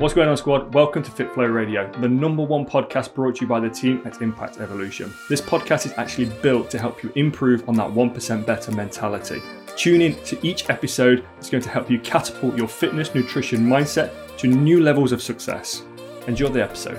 What's going on, squad? Welcome to FitFlow Radio, the #1 podcast brought to you by the team at Impact Evolution. This podcast is actually built to help you improve on that 1% better mentality. Tune in to each episode. It's going to help you catapult your fitness, nutrition, mindset to new levels of success. Enjoy the episode.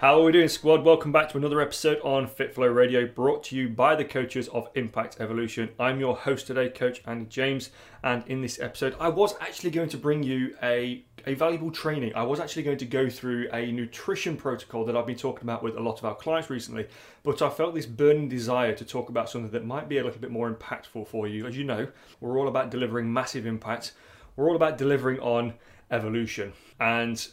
How are we doing, squad? Welcome back to another episode on FitFlow Radio, brought to you by the coaches of Impact Evolution. I'm your host today, Coach Andy James, and in this episode, I was actually going to bring you a valuable training. I was actually going to go through a nutrition protocol that I've been talking about with a lot of our clients recently, but I felt this burning desire to talk about something that might be a little bit more impactful for you. As you know, we're all about delivering massive impact. We're all about delivering on evolution. And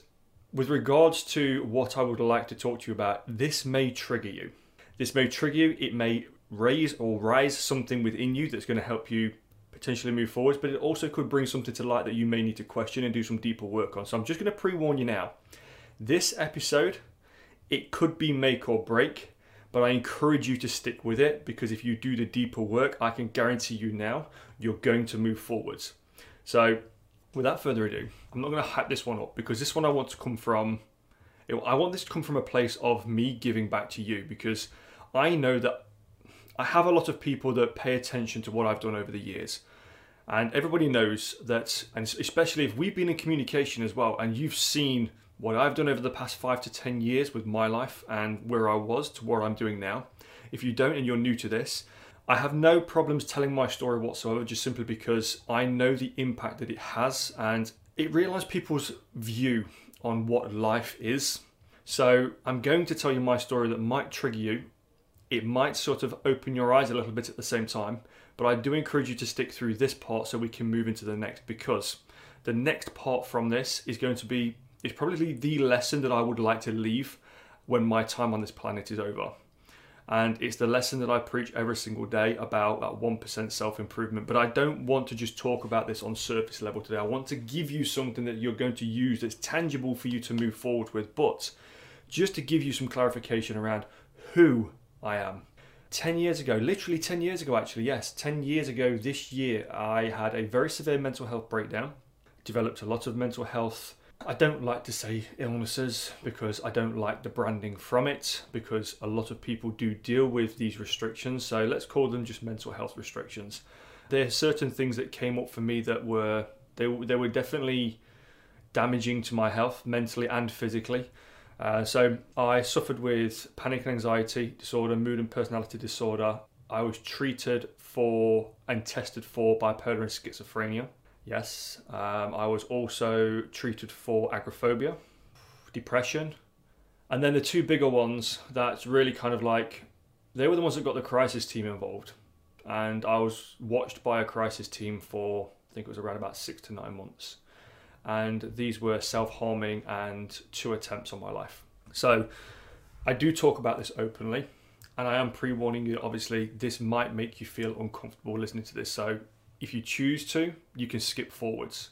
with regards to what I would like to talk to you about, this may trigger you. It may rise something within you that's going to help you potentially move forwards, but it also could bring something to light that you may need to question and do some deeper work on. So I'm just going to pre-warn you now. This episode, it could be make or break, but I encourage you to stick with it, because if you do the deeper work, I can guarantee you now, you're going to move forwards. So without further ado, I'm not going to hype this one up, because this one I want this to come from a place of me giving back to you, because I know that I have a lot of people that pay attention to what I've done over the years. And everybody knows that, and especially if we've been in communication as well, and you've seen what I've done over the past 5 to 10 years with my life and where I was to what I'm doing now. If you don't and you're new to this, I have no problems telling my story whatsoever, just simply because I know the impact that it has, and it realized people's view on what life is. So I'm going to tell you my story that might trigger you. It might sort of open your eyes a little bit at the same time, but I do encourage you to stick through this part so we can move into the next, because the next part from this is going to be, it's probably the lesson that I would like to leave when my time on this planet is over. And it's the lesson that I preach every single day about that 1% self-improvement. But I don't want to just talk about this on surface level today. I want to give you something that you're going to use that's tangible for you to move forward with. But just to give you some clarification around who I am. 10 years ago this year, I had a very severe mental health breakdown. Developed a lot of mental health. I don't like to say illnesses, because I don't like the branding from it, because a lot of people do deal with these restrictions, so let's call them just mental health restrictions. There are certain things that came up for me that were definitely damaging to my health, mentally and physically. So I suffered with panic and anxiety disorder, mood and personality disorder. I was treated for and tested for bipolar and schizophrenia. Yes, I was also treated for agoraphobia, depression, and then the two bigger ones that's really kind of like, they were the ones that got the crisis team involved. And I was watched by a crisis team for, I think it was around about 6 to 9 months. And these were self-harming and 2 attempts on my life. So I do talk about this openly, and I am pre-warning you, obviously, this might make you feel uncomfortable listening to this. So if you choose to, you can skip forwards.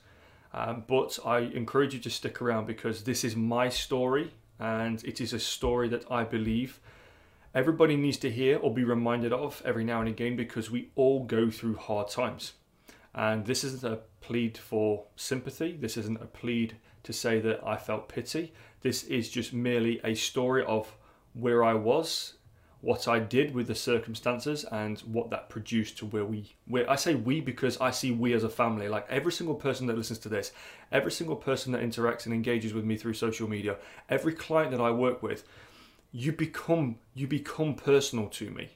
But I encourage you to stick around, because this is my story, and it is a story that I believe everybody needs to hear or be reminded of every now and again, because we all go through hard times. And this isn't a plead for sympathy. This isn't a plead to say that I felt pity. This is just merely a story of where I was, what I did with the circumstances, and what that produced to where I say we, because I see we as a family, like every single person that listens to this, every single person that interacts and engages with me through social media, every client that I work with, you become personal to me.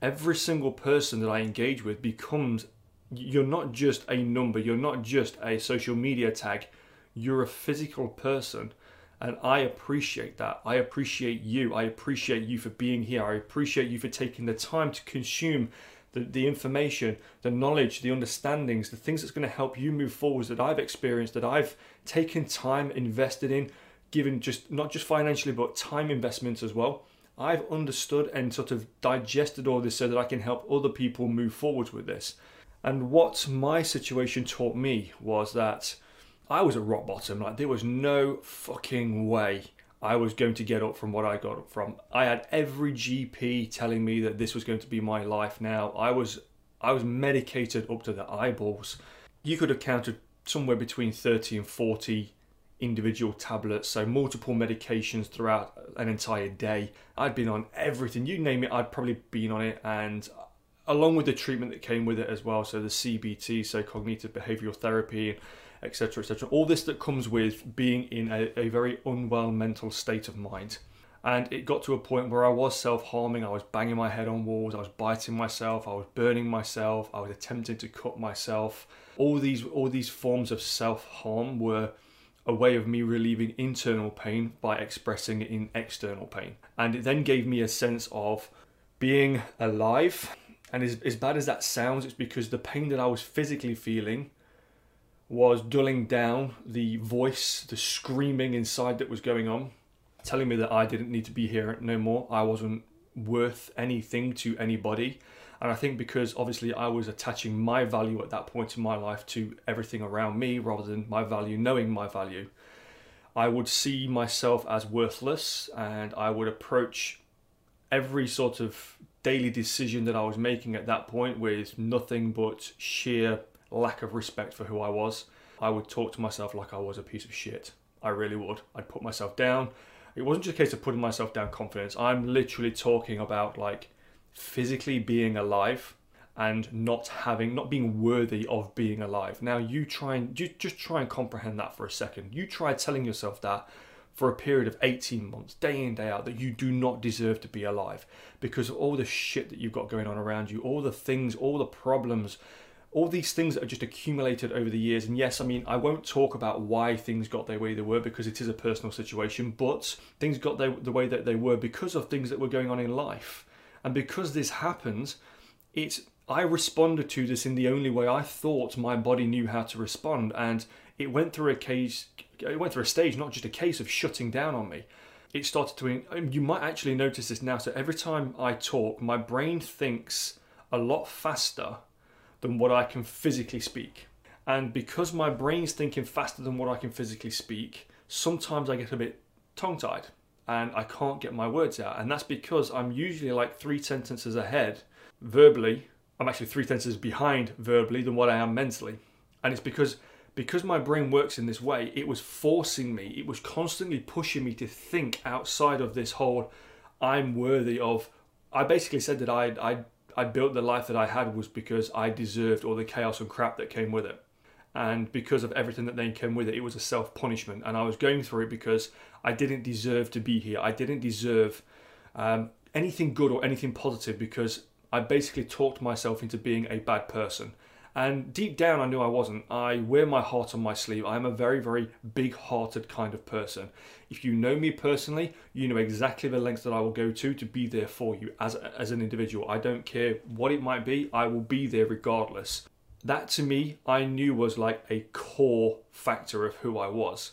Every single person that I engage with becomes, you're not just a number, you're not just a social media tag, you're a physical person. And I appreciate that. I appreciate you. I appreciate you for being here. I appreciate you for taking the time to consume the information, the knowledge, the understandings, the things that's going to help you move forwards that I've experienced, that I've taken time, invested in, given just not just financially, but time investments as well. I've understood and sort of digested all this so that I can help other people move forwards with this. And what my situation taught me was that I was at rock bottom. Like, there was no fucking way I was going to get up from what I got up from. I had every GP telling me that this was going to be my life now. I was medicated up to the eyeballs. You could have counted somewhere between 30 and 40 individual tablets, so multiple medications throughout an entire day. I'd been on everything, you name it, I'd probably been on it, and along with the treatment that came with it as well, so the CBT, so Cognitive Behavioural Therapy, etc., etc. All this that comes with being in a very unwell mental state of mind. And it got to a point where I was self-harming, I was banging my head on walls, I was biting myself, I was burning myself, I was attempting to cut myself. All these forms of self-harm were a way of me relieving internal pain by expressing it in external pain. And it then gave me a sense of being alive. And as bad as that sounds, it's because the pain that I was physically feeling was dulling down the voice, the screaming inside that was going on, telling me that I didn't need to be here no more. I wasn't worth anything to anybody. And I think because obviously I was attaching my value at that point in my life to everything around me rather than my value knowing my value, I would see myself as worthless, and I would approach every sort of daily decision that I was making at that point with nothing but sheer lack of respect for who I was. I would talk to myself like I was a piece of shit. I really would. I'd put myself down. It wasn't just a case of putting myself down confidence. I'm literally talking about like physically being alive and not being worthy of being alive. Now you just try and comprehend that for a second. You try telling yourself that for a period of 18 months, day in, day out, that you do not deserve to be alive because of all the shit that you've got going on around you, all the things, all the problems, all these things that are just accumulated over the years. And yes, I mean, I won't talk about why things got the way they were because it is a personal situation, but things got the way that they were because of things that were going on in life. And because this happens, I responded to this in the only way I thought my body knew how to respond, and it went through a stage, not just a case of shutting down on me. It started to, you might actually notice this now, so every time I talk, my brain thinks a lot faster than what I can physically speak. And because my brain's thinking faster than what I can physically speak, sometimes I get a bit tongue-tied and I can't get my words out. And that's because I'm usually like 3 sentences ahead verbally. I'm actually 3 sentences behind verbally than what I am mentally. And it's because my brain works in this way, it was forcing me, it was constantly pushing me to think outside of this whole I'm worthy of. I basically said that I built the life that I had was because I deserved all the chaos and crap that came with it. And because of everything that then came with it, it was a self-punishment. And I was going through it because I didn't deserve to be here. I didn't deserve anything good or anything positive because I basically talked myself into being a bad person. And deep down, I knew I wasn't. I wear my heart on my sleeve. I am a very, very big-hearted kind of person. If you know me personally, you know exactly the lengths that I will go to be there for you as an individual. I don't care what it might be. I will be there regardless. That, to me, I knew was like a core factor of who I was.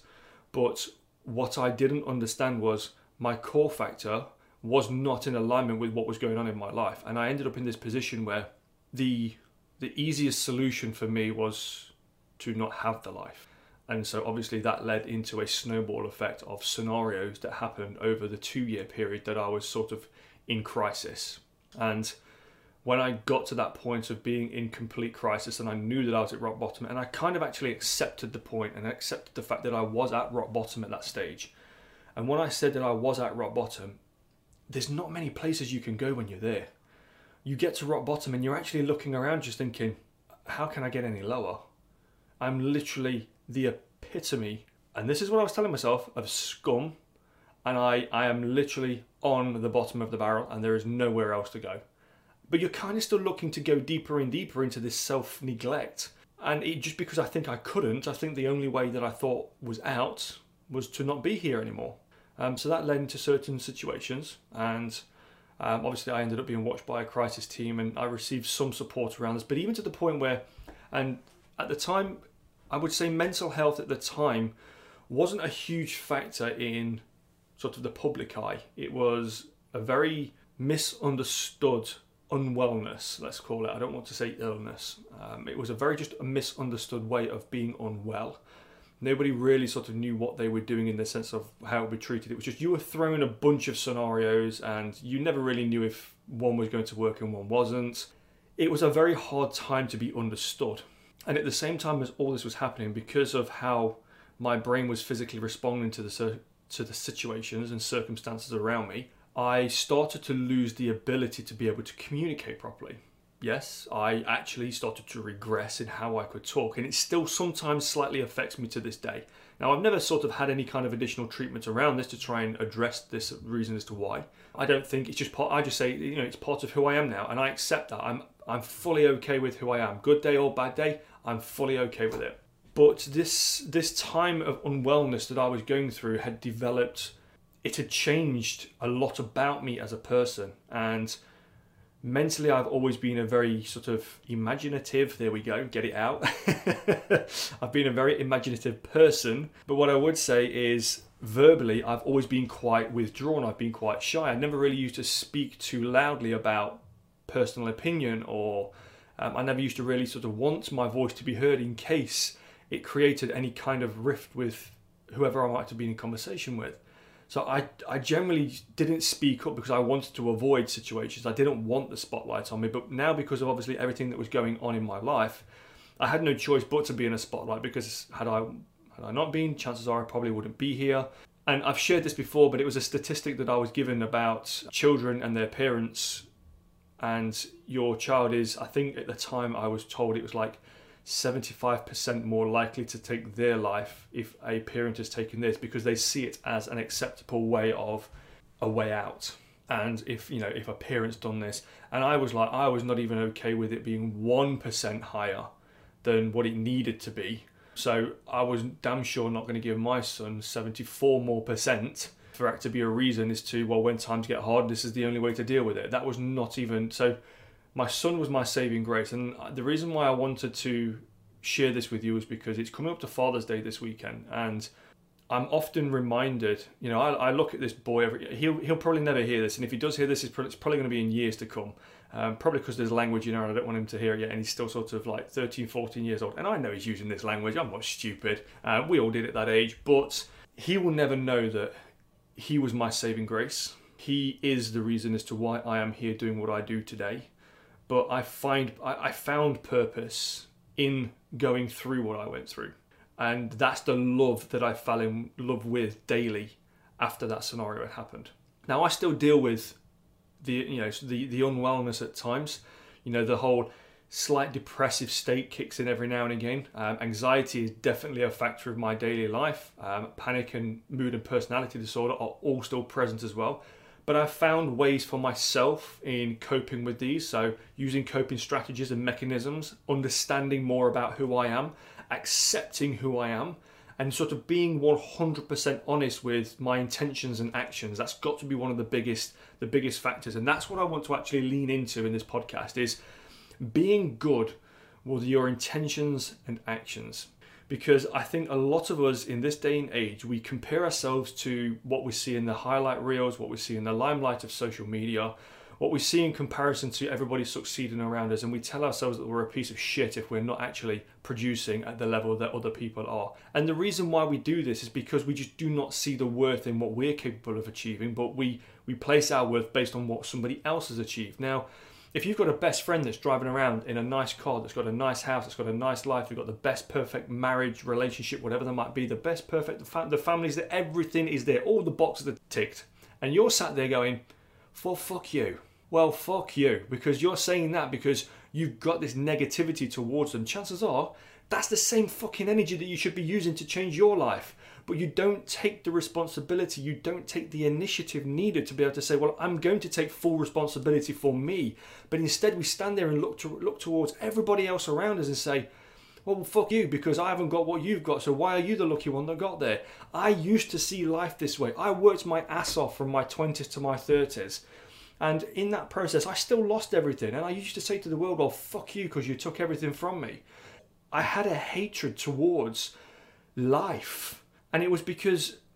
But what I didn't understand was my core factor was not in alignment with what was going on in my life. And I ended up in this position where the easiest solution for me was to not have the life. And so obviously that led into a snowball effect of scenarios that happened over the 2-year period that I was sort of in crisis. And when I got to that point of being in complete crisis and I knew that I was at rock bottom, and I kind of actually accepted the point and accepted the fact that I was at rock bottom at that stage. And when I said that I was at rock bottom, there's not many places you can go when you're there. You get to rock bottom and you're actually looking around just thinking, how can I get any lower? I'm literally the epitome, and this is what I was telling myself, of scum, and I am literally on the bottom of the barrel and there is nowhere else to go. But you're kind of still looking to go deeper and deeper into this self-neglect. And just because I think I couldn't, I think the only way that I thought was out was to not be here anymore. So that led into certain situations, and obviously I ended up being watched by a crisis team, and I received some support around this, but even to the point where, and at the time, I would say mental health at the time wasn't a huge factor in sort of the public eye. It was a very misunderstood unwellness, let's call it. I don't want to say illness. It was a misunderstood way of being unwell. Nobody really sort of knew what they were doing in the sense of how it would be treated. It was just you were thrown a bunch of scenarios and you never really knew if one was going to work and one wasn't. It was a very hard time to be understood. And at the same time as all this was happening, because of how my brain was physically responding to the situations and circumstances around me, I started to lose the ability to be able to communicate properly. Yes, I actually started to regress in how I could talk, and it still sometimes slightly affects me to this day. Now, I've never sort of had any kind of additional treatment around this to try and address this reason as to why. I don't think it's just part, I just say, you know, it's part of who I am now, and I accept that. I'm fully okay with who I am. Good day or bad day, I'm fully okay with it. But this time of unwellness that I was going through had developed, it had changed a lot about me as a person. And mentally, I've always been a very sort of imaginative, there we go, get it out. I've been a very imaginative person. But what I would say is verbally, I've always been quite withdrawn. I've been quite shy. I never really used to speak too loudly about personal opinion, or I never used to really sort of want my voice to be heard in case it created any kind of rift with whoever I might have been in conversation with. So I generally didn't speak up because I wanted to avoid situations. I didn't want the spotlight on me. But now, because of obviously everything that was going on in my life, I had no choice but to be in a spotlight, because had I not been, chances are I probably wouldn't be here. And I've shared this before, but it was a statistic that I was given about children and their parents. And your child is, I think at the time I was told it was like 75% more likely to take their life if a parent has taken this, because they see it as an acceptable way of a way out. And if, you know, if a parent's done this, and I was like, I was not even okay with it being 1% higher than what it needed to be. So I was damn sure not going to give my son 74% more for it to be a reason as to, well, when times get hard, this is the only way to deal with it. That was not even so. My son was my saving grace, and the reason why I wanted to share this with you is because it's coming up to Father's Day this weekend, and I'm often reminded, you know, I look at this boy, he'll probably never hear this, and if he does hear this, it's probably going to be in years to come, probably because there's language in there and I don't want him to hear it yet, and he's still sort of like 13, 14 years old, and I know he's using this language, I'm not stupid, we all did at that age, but he will never know that he was my saving grace. He is the reason as to why I am here doing what I do today. But I found purpose in going through what I went through. And that's the love that I fell in love with daily after that scenario had happened. Now, I still deal with the unwellness at times. You know, the whole slight depressive state kicks in every now and again. Anxiety is definitely a factor of my daily life. Panic and mood and personality disorder are all still present as well. But I've found ways for myself in coping with these. So using coping strategies and mechanisms, understanding more about who I am, accepting who I am, and sort of being 100% honest with my intentions and actions. That's got to be one of the biggest factors. And that's what I want to actually lean into in this podcast, is being good with your intentions and actions. Because I think a lot of us in this day and age, we compare ourselves to what we see in the highlight reels, what we see in the limelight of social media, what we see in comparison to everybody succeeding around us, and we tell ourselves that we're a piece of shit if we're not actually producing at the level that other people are. And the reason why we do this is because we just do not see the worth in what we're capable of achieving, but we place our worth based on what somebody else has achieved. Now, if you've got a best friend that's driving around in a nice car, that's got a nice house, that's got a nice life, you've got the best perfect marriage, relationship, whatever that might be, the best perfect, the families, that everything is there, all the boxes are ticked, and you're sat there going, well, fuck you. Well, fuck you, because you're saying that because you've got this negativity towards them. Chances are, that's the same fucking energy that you should be using to change your life. But you don't take the responsibility, you don't take the initiative needed to be able to say, well, I'm going to take full responsibility for me. But instead we stand there and look towards everybody else around us and say, well, fuck you, because I haven't got what you've got, so why are you the lucky one that got there? I used to see life this way. I worked my ass off from my 20s to my 30s. And in that process, I still lost everything. And I used to say to the world, well, fuck you, because you took everything from me. I had a hatred towards life. And it was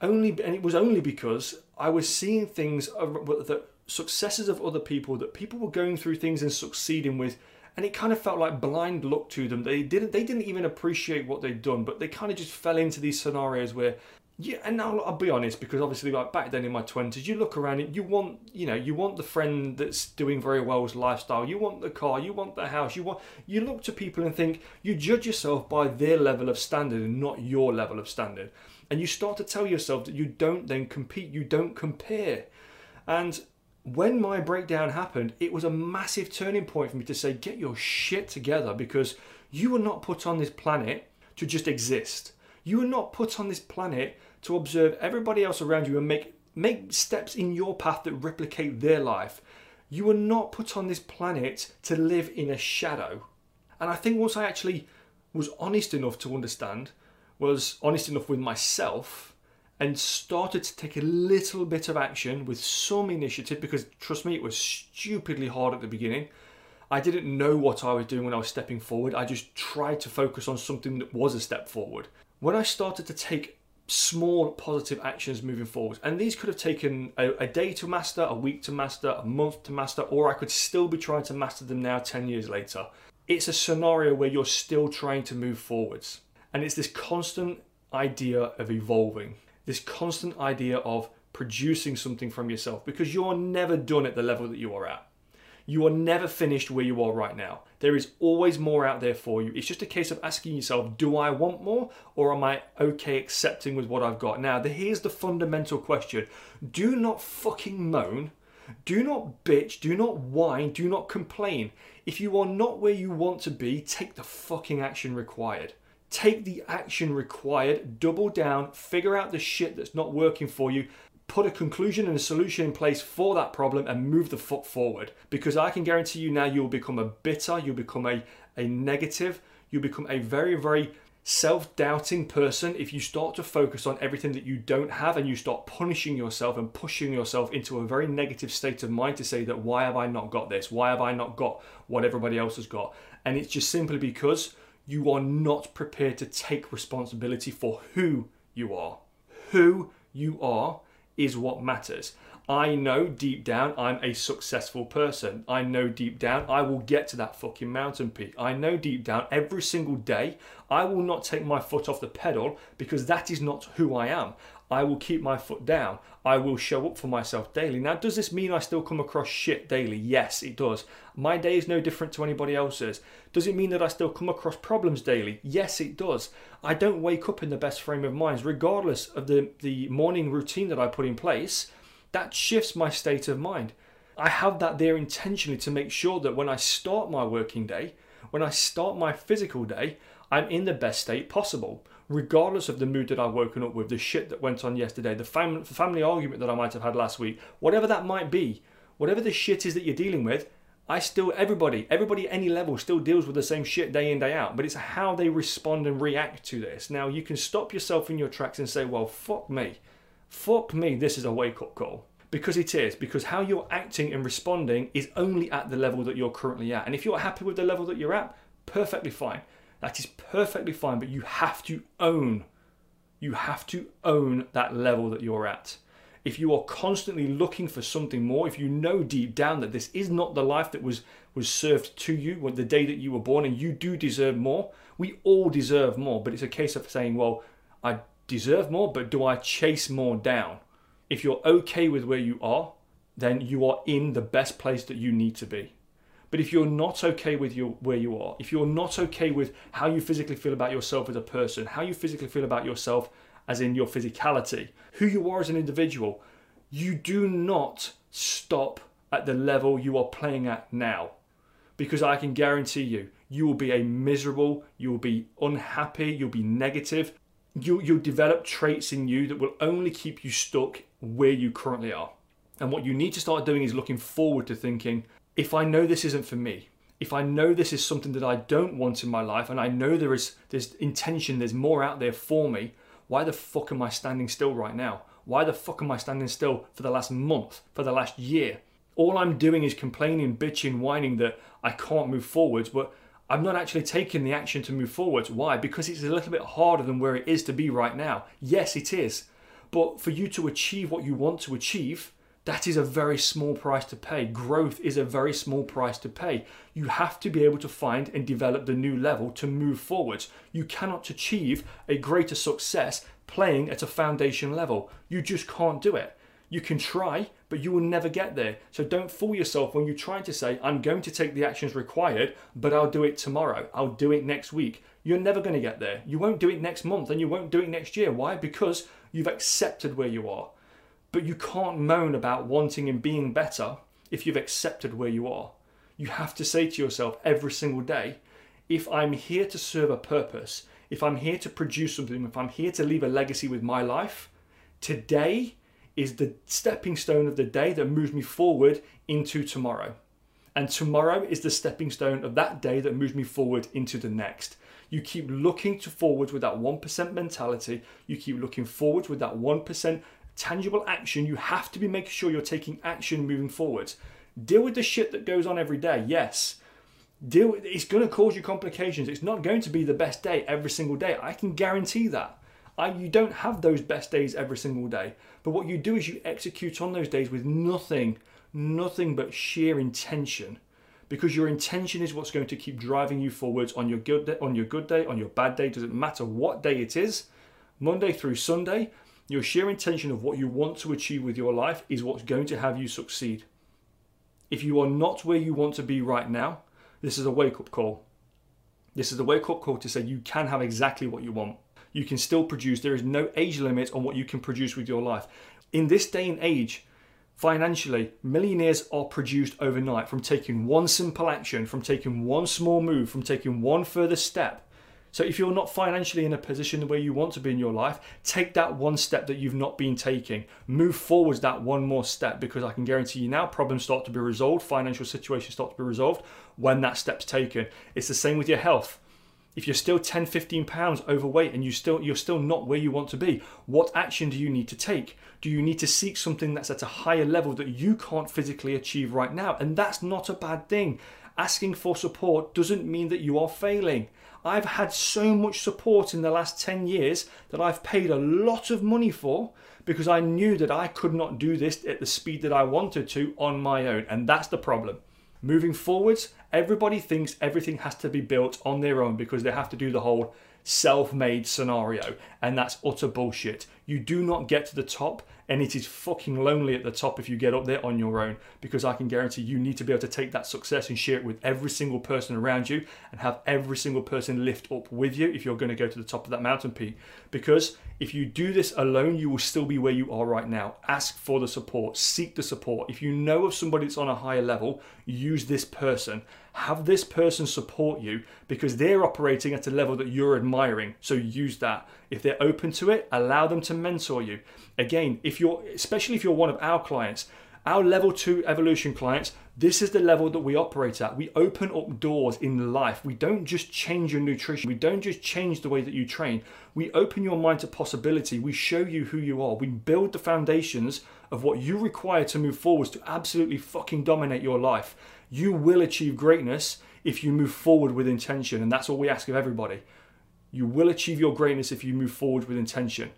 only because I was seeing things, the successes of other people, that people were going through things and succeeding with, and it kind of felt like blind luck to them. They didn't even appreciate what they'd done, but they kind of just fell into these scenarios where, yeah, and now I'll be honest, because obviously like back then in my 20s, you look around and you want the friend that's doing very well's lifestyle, you want the car, you want the house, you look to people and think, you judge yourself by their level of standard and not your level of standard. And you start to tell yourself that you don't then compete, you don't compare. And when my breakdown happened, it was a massive turning point for me to say, get your shit together, because you were not put on this planet to just exist. You were not put on this planet to observe everybody else around you and make steps in your path that replicate their life. You were not put on this planet to live in a shadow. And I think once I actually was honest enough to understand, was honest enough with myself, and started to take a little bit of action with some initiative, because trust me, it was stupidly hard at the beginning. I didn't know what I was doing when I was stepping forward. I just tried to focus on something that was a step forward. When I started to take small positive actions moving forward, and these could have taken a day to master, a week to master, a month to master, or I could still be trying to master them now 10 years later. It's a scenario where you're still trying to move forwards. And it's this constant idea of evolving, this constant idea of producing something from yourself, because you're never done at the level that you are at. You are never finished where you are right now. There is always more out there for you. It's just a case of asking yourself, do I want more, or am I okay accepting with what I've got? Now, here's the fundamental question. Do not fucking moan. Do not bitch. Do not whine. Do not complain. If you are not where you want to be, take the fucking action required. Take the action required, double down, figure out the shit that's not working for you, put a conclusion and a solution in place for that problem, and move the fuck forward. Because I can guarantee you now, you'll become a bitter, you'll become a negative, you'll become a very, very self-doubting person if you start to focus on everything that you don't have, and you start punishing yourself and pushing yourself into a very negative state of mind to say that, why have I not got this? Why have I not got what everybody else has got? And it's just simply because you are not prepared to take responsibility for who you are. Who you are is what matters. I know deep down I'm a successful person. I know deep down I will get to that fucking mountain peak. I know deep down every single day I will not take my foot off the pedal, because that is not who I am. I will keep my foot down. I will show up for myself daily. Now, does this mean I still come across shit daily? Yes, it does. My day is no different to anybody else's. Does it mean that I still come across problems daily? Yes, it does. I don't wake up in the best frame of mind, regardless of the morning routine that I put in place. That shifts my state of mind. I have that there intentionally to make sure that when I start my working day, when I start my physical day, I'm in the best state possible, regardless of the mood that I've woken up with, the shit that went on yesterday, the family argument that I might have had last week, whatever that might be, whatever the shit is that you're dealing with, everybody at any level still deals with the same shit day in, day out, but it's how they respond and react to this. Now, you can stop yourself in your tracks and say, well, fuck me, this is a wake-up call. Because it is, because how you're acting and responding is only at the level that you're currently at. And if you're happy with the level that you're at, perfectly fine. That is perfectly fine, but you have to own that level that you're at. If you are constantly looking for something more, if you know deep down that this is not the life that was served to you the day that you were born, and you do deserve more, we all deserve more, but it's a case of saying, well, I deserve more, but do I chase more down? If you're okay with where you are, then you are in the best place that you need to be. But if you're not okay with where you are, if you're not okay with how you physically feel about yourself as a person, how you physically feel about yourself as in your physicality, who you are as an individual, you do not stop at the level you are playing at now. Because I can guarantee you, you will be miserable, you will be unhappy, you'll be negative. You'll develop traits in you that will only keep you stuck where you currently are. And what you need to start doing is looking forward to thinking, if I know this isn't for me, if I know this is something that I don't want in my life, and I know there's intention, there's more out there for me, why the fuck am I standing still right now? Why the fuck am I standing still for the last month, for the last year? All I'm doing is complaining, bitching, whining that I can't move forwards, but I'm not actually taking the action to move forwards. Why? Because it's a little bit harder than where it is to be right now. Yes, it is. But for you to achieve what you want to achieve, That is a very small price to pay. Growth is a very small price to pay. You have to be able to find and develop the new level to move forward. You cannot achieve a greater success playing at a foundation level. You just can't do it. You can try, but you will never get there. So don't fool yourself when you try to say, I'm going to take the actions required, but I'll do it tomorrow. I'll do it next week. You're never going to get there. You won't do it next month and you won't do it next year. Why? Because you've accepted where you are. But you can't moan about wanting and being better if you've accepted where you are. You have to say to yourself every single day, if I'm here to serve a purpose, if I'm here to produce something, if I'm here to leave a legacy with my life, today is the stepping stone of the day that moves me forward into tomorrow. And tomorrow is the stepping stone of that day that moves me forward into the next. You keep looking forward with that 1% mentality. You keep looking forward with that 1% tangible action. You have to be making sure you're taking action moving forward. Deal with the shit that goes on every day, yes. It's going to cause you complications. It's not going to be the best day every single day. I can guarantee that. You don't have those best days every single day. But what you do is you execute on those days with nothing but sheer intention. Because your intention is what's going to keep driving you forwards on your good day, on your bad day. Doesn't matter what day it is, Monday through Sunday, your sheer intention of what you want to achieve with your life is what's going to have you succeed. If you are not where you want to be right now, this is a wake-up call. This is the wake-up call to say you can have exactly what you want. You can still produce. There is no age limit on what you can produce with your life. In this day and age, financially, millionaires are produced overnight from taking one simple action, from taking one small move, from taking one further step. So if you're not financially in a position where you want to be in your life, take that one step that you've not been taking. Move forwards that one more step, because I can guarantee you now problems start to be resolved, financial situations start to be resolved when that step's taken. It's the same with your health. If you're still 10, 15 pounds overweight and you're still not where you want to be, what action do you need to take? Do you need to seek something that's at a higher level that you can't physically achieve right now? And that's not a bad thing. Asking for support doesn't mean that you are failing. I've had so much support in the last 10 years that I've paid a lot of money for, because I knew that I could not do this at the speed that I wanted to on my own. And that's the problem. Moving forwards, everybody thinks everything has to be built on their own because they have to do the whole self-made scenario. And that's utter bullshit. You do not get to the top, and it is fucking lonely at the top if you get up there on your own, because I can guarantee you need to be able to take that success and share it with every single person around you and have every single person lift up with you if you're going to go to the top of that mountain peak. Because if you do this alone, you will still be where you are right now. Ask for the support. Seek the support. If you know of somebody that's on a higher level, use this person. Have this person support you, because they're operating at a level that you're admiring. So use that. If they're open to it, allow them to mentor you. Again, especially if you're one of our clients, our level 2 evolution clients, this is the level that we operate at. We open up doors in life. We don't just change your nutrition. We don't just change the way that you train. We open your mind to possibility. We show you who you are. We build the foundations of what you require to move forwards to absolutely fucking dominate your life. You will achieve greatness if you move forward with intention, and that's all we ask of everybody. You will achieve your greatness if you move forward with intention.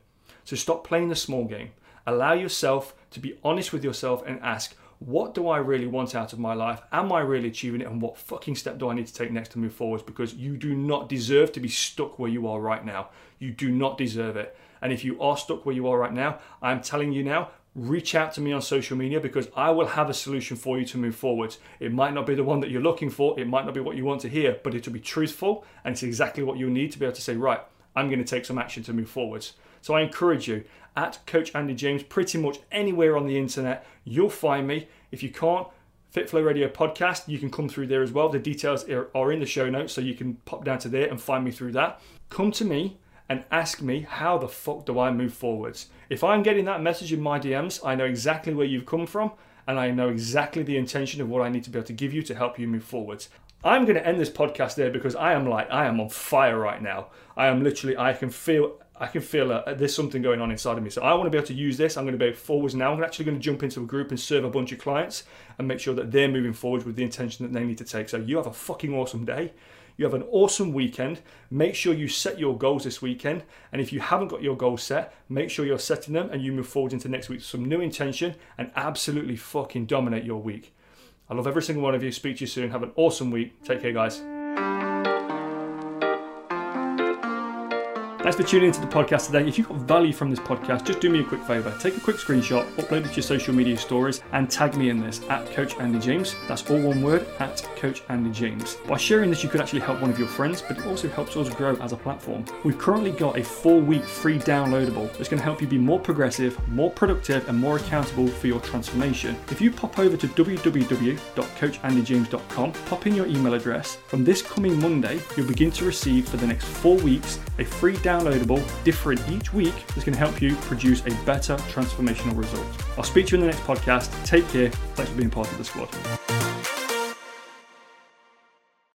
So stop playing the small game. Allow yourself to be honest with yourself and ask, what do I really want out of my life? Am I really achieving it? And what fucking step do I need to take next to move forwards? Because you do not deserve to be stuck where you are right now. You do not deserve it. And if you are stuck where you are right now, I'm telling you now, reach out to me on social media, because I will have a solution for you to move forward. It might not be the one that you're looking for. It might not be what you want to hear, but it'll be truthful. And it's exactly what you'll need to be able to say, right, I'm going to take some action to move forwards. So I encourage you, at Coach Andy James, pretty much anywhere on the internet, you'll find me. If you can't, FitFlow Radio podcast, you can come through there as well. The details are in the show notes, so you can pop down to there and find me through that. Come to me and ask me, how the fuck do I move forwards? If I'm getting that message in my DMs, I know exactly where you've come from, and I know exactly the intention of what I need to be able to give you to help you move forwards. I'm going to end this podcast there, because I am on fire right now. I can feel there's something going on inside of me. So I want to be able to use this. I'm going to be forwards now. I'm actually going to jump into a group and serve a bunch of clients and make sure that they're moving forward with the intention that they need to take. So you have a fucking awesome day. You have an awesome weekend. Make sure you set your goals this weekend. And if you haven't got your goals set, make sure you're setting them and you move forward into next week with some new intention and absolutely fucking dominate your week. I love every single one of you. Speak to you soon. Have an awesome week. Take care, guys. Thanks for tuning into the podcast today. If you got value from this podcast, just do me a quick favour. Take a quick screenshot, upload it to your social media stories, and tag me in this, @CoachAndyJames. That's all one word, @CoachAndyJames. By sharing this, you could actually help one of your friends, but it also helps us grow as a platform. We've currently got a 4-week free downloadable that's going to help you be more progressive, more productive, and more accountable for your transformation. If you pop over to www.coachandyjames.com, pop in your email address. From this coming Monday, you'll begin to receive for the next 4 weeks a free downloadable, different each week, that's going to help you produce a better transformational result. I'll speak to you in the next podcast. Take care. Thanks for being part of the squad.